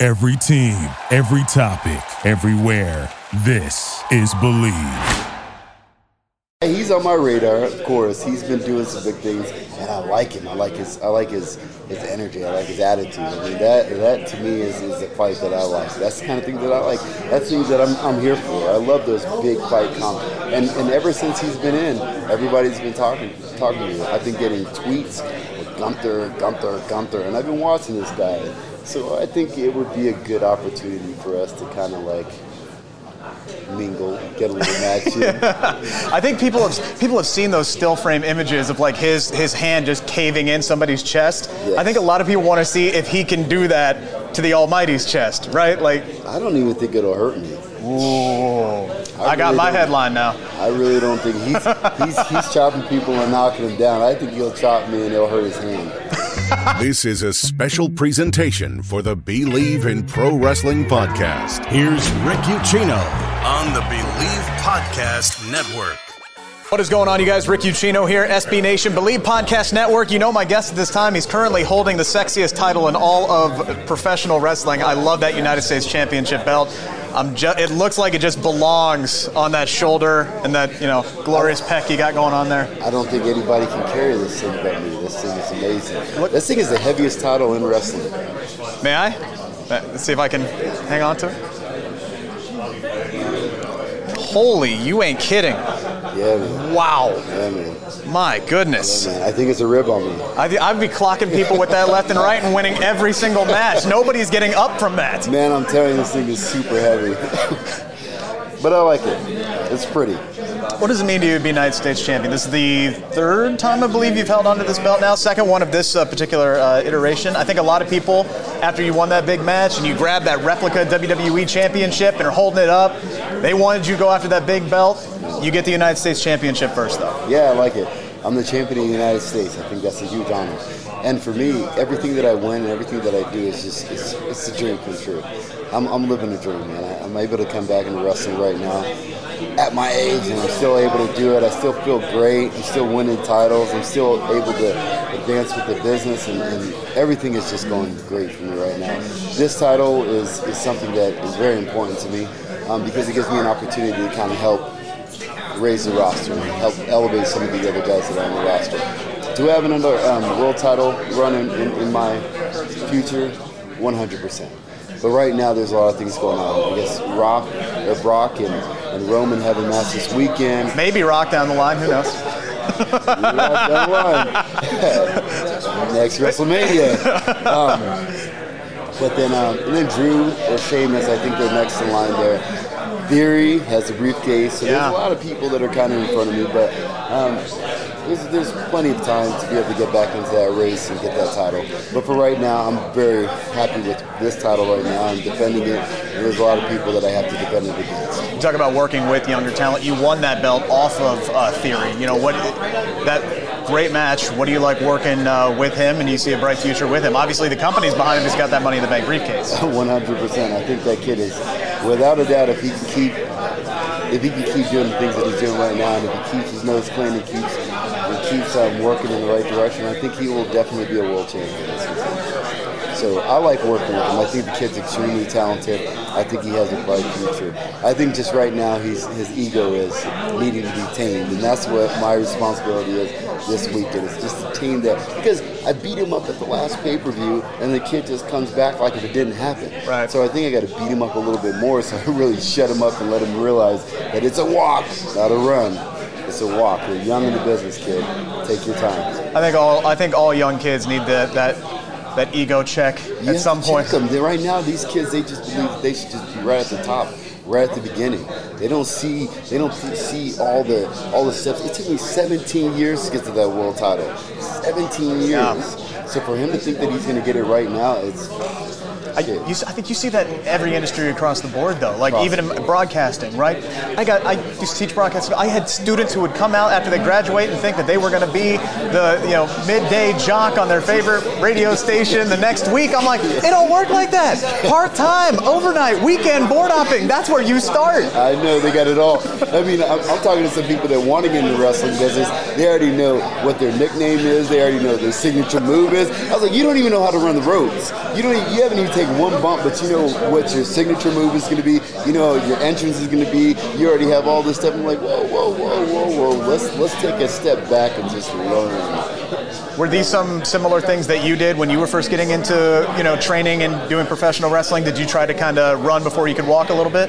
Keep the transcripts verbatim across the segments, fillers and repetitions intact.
Every team, every topic, everywhere. This is Believe. Hey, he's on my radar, of course. He's been doing some big things, and I like him. I like his, I like his, his energy. I like his attitude. I mean, that, that to me is, is a fight that I like. That's the kind of thing that I like. That's things that I'm, I'm here for. I love those big fight comments. And, and ever since he's been in, everybody's been talking, talking to me. I've been getting tweets with Gunther, Gunther, Gunther, and I've been watching this guy. So I think it would be a good opportunity for us to kind of like mingle, get a little action. Yeah. I think people have people have seen those still frame images of like his his hand just caving in somebody's chest. Yes. I think a lot of people want to see if he can do that to the Almighty's chest, right? Like I don't even think it'll hurt me. Ooh. I, I got really my headline now. I really don't think he's he's he's chopping people and knocking them down. I think he'll chop me and it'll hurt his hand. This is a special presentation for the Believe in Pro Wrestling Podcast. Here's Rick Uccino on the Believe Podcast Network. What is going on, you guys? Rick Uccino here, S B Nation, Believe Podcast Network. You know my guest at this time. He's currently holding the sexiest title in all of professional wrestling. I love that United States Championship belt. I'm ju- it looks like it just belongs on that shoulder and that, you know, glorious peck you got going on there. I don't think anybody can carry this thing but me. This thing is amazing. Look, this thing is the heaviest title in wrestling. May I? Let's see if I can hang on to it. Holy, you ain't kidding. Yeah, man. Wow. Yeah, man. My goodness. Yeah, man. I think it's a rib on me. I'd, I'd be clocking people with that left and right and winning every single match. Nobody's getting up from that. Man, I'm telling you, this thing is super heavy. But I like it. It's pretty. What does it mean to you to be United States Champion? This is the third time, I believe, you've held onto this belt now. Second one of this uh, particular uh, iteration. I think a lot of people, after you won that big match and you grabbed that replica W W E Championship and are holding it up, they wanted you to go after that big belt. You get the United States Championship first, though. Yeah, I like it. I'm the champion of the United States. I think that's a huge honor. And for me, everything that I win and everything that I do is just, it's, it's a dream come true. I'm, I'm living a dream, man. I, I'm able to come back into wrestling right now at my age, and I'm still able to do it. I still feel great. I'm still winning titles. I'm still able to advance with the business, and, and everything is just going great for me right now. This title is, is something that is very important to me um, because it gives me an opportunity to kind of help raise the roster and help elevate some of the other guys that are on the roster. Do I have another um, world title run in, in, in my future? one hundred percent. But right now, there's a lot of things going on. I guess Rock, or Brock and, and Roman have a match this weekend. Maybe Rock down the line. Who knows? Rock down the line. Next WrestleMania. Um, but then, um, and then Drew or Sheamus, I think they're next in line there. Theory has a briefcase, so yeah. There's a lot of people that are kind of in front of me, but um, there's, there's plenty of time to be able to get back into that race and get that title. But for right now, I'm very happy with this title right now. I'm defending it, and there's a lot of people that I have to defend it against. You talk about working with younger talent. You won that belt off of uh, Theory. You know what? That great match. What do you like working uh, with him, and you see a bright future with him? Obviously, the company's behind him. He's got that Money in the Bank briefcase. one hundred percent. I think that kid is... Without a doubt, if he can keep, if he can keep doing the things that he's doing right now, and if he keeps his nose clean and keeps, and keeps um, working in the right direction, I think he will definitely be a world champion this season. So I like working with him. I think the kid's extremely talented. I think he has a bright future. I think just right now, he's, his ego is needing to be tamed, and that's what my responsibility is this weekend. It's just to tame that, because I beat him up at the last pay-per-view, and the kid just comes back like if it didn't happen. Right. So I think I got to beat him up a little bit more, so I really shut him up and let him realize that it's a walk, not a run. It's a walk. You're young in the business, kid. Take your time. I think all I think all young kids need the, that that ego check you at some point. Them. Right now, these kids, they just believe they should just be right at the top. Right at the beginning, they don't see they don't see all the all the steps. It took me seventeen years to get to that world title. seventeen years. Yeah. So for him to think that he's going to get it right now, it's. I, you, I think you see that in every industry across the board, though. Like, even in broadcasting, right? I got I used to teach broadcasting. I had students who would come out after they graduate and think that they were going to be the, you know, midday jock on their favorite radio station the next week. I'm like, it don't work like that. Part-time, overnight, weekend board hopping. That's where you start. I know. They got it all. I mean, I'm, I'm talking to some people that want to get into the wrestling business. They already know what their nickname is. They already know their signature move is. I was like, you don't even know how to run the ropes. You don't. You haven't even taken one bump, but you know what your signature move is going to be. You know your entrance is going to be. You already have all this stuff. I'm like, whoa, whoa, whoa, whoa, whoa. Let's let's take a step back and just learn. Were these some similar things that you did when you were first getting into, you know, training and doing professional wrestling? Did you try to kind of run before you could walk a little bit?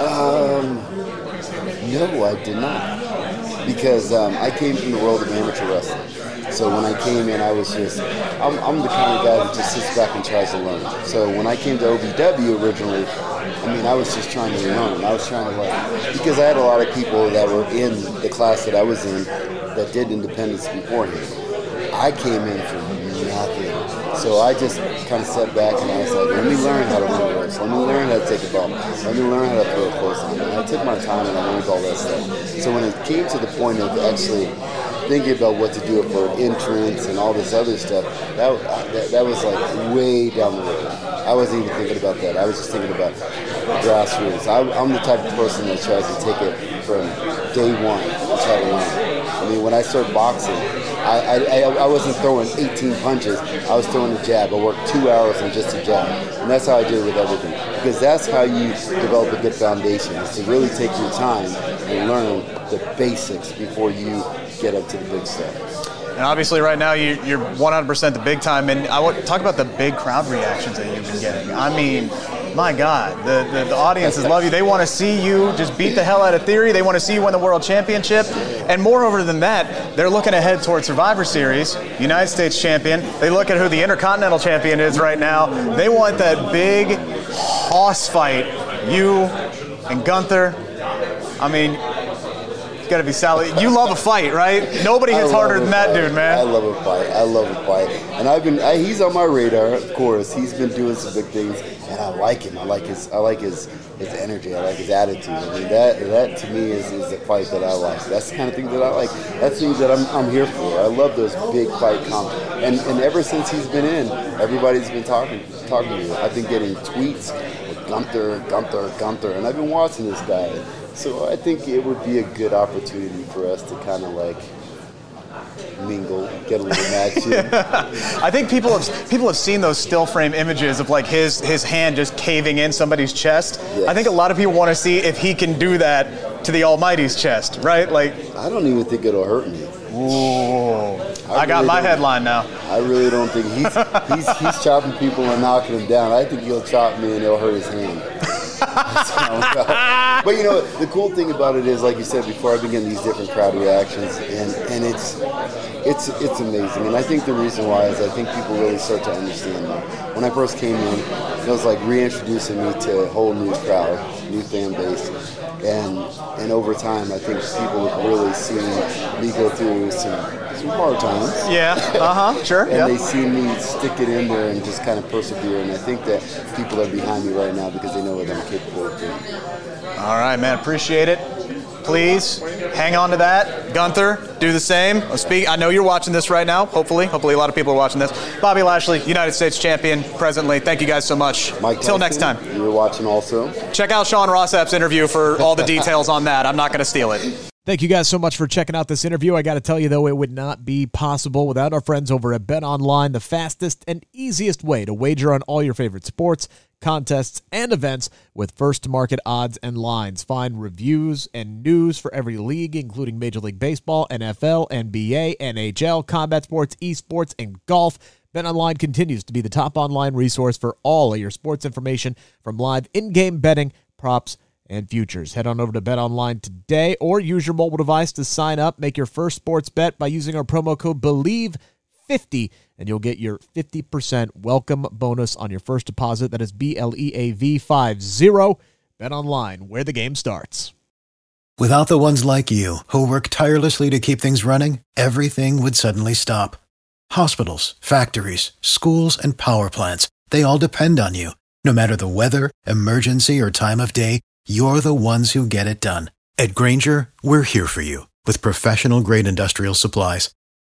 Um, no, I did not. Because um, I came from the world of amateur wrestling. So when I came in, I was just, I'm, I'm the kind of guy that just sits back and tries to learn. So when I came to O V W originally, I mean, I was just trying to learn. I was trying to learn. Because I had a lot of people that were in the class that I was in that did independence beforehand. I came in for nothing. So I just kind of sat back and I was like, let me learn how to run the ropes. Let me learn how to take a bump. Let me learn how to throw a clothesline. And I took my time and I learned all that stuff. So when it came to the point of actually thinking about what to do for entrance and all this other stuff, that, that, that was like way down the road. I wasn't even thinking about that. I was just thinking about grassroots. I, I'm the type of person that tries to take it from day one and try to learn. I mean, when I started boxing, I, I I wasn't throwing eighteen punches. I was throwing a jab. I worked two hours on just a jab. And that's how I do it with everything. Because that's how you develop a good foundation, is to really take your time and learn the basics before you get up to the big stuff. And obviously right now you, you're one hundred percent the big time. And I want to talk about the big crowd reactions that you've been getting. I mean, my God, the, the, the audiences love you. They want to see you just beat the hell out of Theory. They want to see you win the World Championship. And moreover than that, they're looking ahead towards Survivor Series, United States Champion. They look at who the Intercontinental Champion is right now. They want that big hoss fight, you and Gunther. I mean, gotta be solid. You love a fight, right? Nobody hits harder than that dude, man. I love a fight. I love a fight. And I've been, I, he's on my radar, of course. He's been doing some big things, and I like him. I like his, I like his, his energy. I like his attitude. I mean, that, that to me is, is the fight that I like. That's the kind of thing that I like. That's things that I'm, I'm here for. I love those big fight comps. And, and ever since he's been in, everybody's been talking, talking to me. I've been getting tweets with Gunther, Gunther, Gunther, and I've been watching this guy. So I think it would be a good opportunity for us to kind of like mingle, get a little action. Yeah. I think people have people have seen those still frame images of like his his hand just caving in somebody's chest. Yes. I think a lot of people want to see if he can do that to the Almighty's chest, right? Like, I don't even think it'll hurt me. Ooh. I, I got really my headline now. I really don't think he's he's he's chopping people and knocking them down. I think he'll chop me and it'll hurt his hand. But you know, the cool thing about it is, like you said before, I've been getting these different crowd reactions, and, and it's it's it's amazing. And I think the reason why is I think people really start to understand that. When I first came in, it was like reintroducing me to a whole new crowd, new fan base, and and over time, I think people have really seen me go through some. Some hard times. Yeah, uh-huh, sure. And yep. They see me stick it in there and just kind of persevere. And I think that people are behind me right now because they know what I'm capable of doing. All right, man, appreciate it. Please hang on to that. Gunther, do the same. I'll speak. I know you're watching this right now, hopefully. Hopefully a lot of people are watching this. Bobby Lashley, United States Champion presently. Thank you guys so much. Until next time. You were watching also. Check out Sean Rossap's interview for all the details on that. I'm not going to steal it. Thank you guys so much for checking out this interview. I got to tell you, though, it would not be possible without our friends over at BetOnline, the fastest and easiest way to wager on all your favorite sports, contests, and events with first-to-market odds and lines. Find reviews and news for every league, including Major League Baseball, N F L, N B A, N H L, combat sports, esports, and golf. BetOnline continues to be the top online resource for all of your sports information, from live in-game betting, props, and futures. Head on over to BetOnline today or use your mobile device to sign up. Make your first sports bet by using our promo code believe fifty, and you'll get your fifty percent welcome bonus on your first deposit. That is B L E A V fifty. BetOnline, where the game starts. Without the ones like you who work tirelessly to keep things running, everything would suddenly stop. Hospitals, factories, schools, and power plants, they all depend on you. No matter the weather, emergency, or time of day, you're the ones who get it done. At Granger, we're here for you with professional-grade industrial supplies.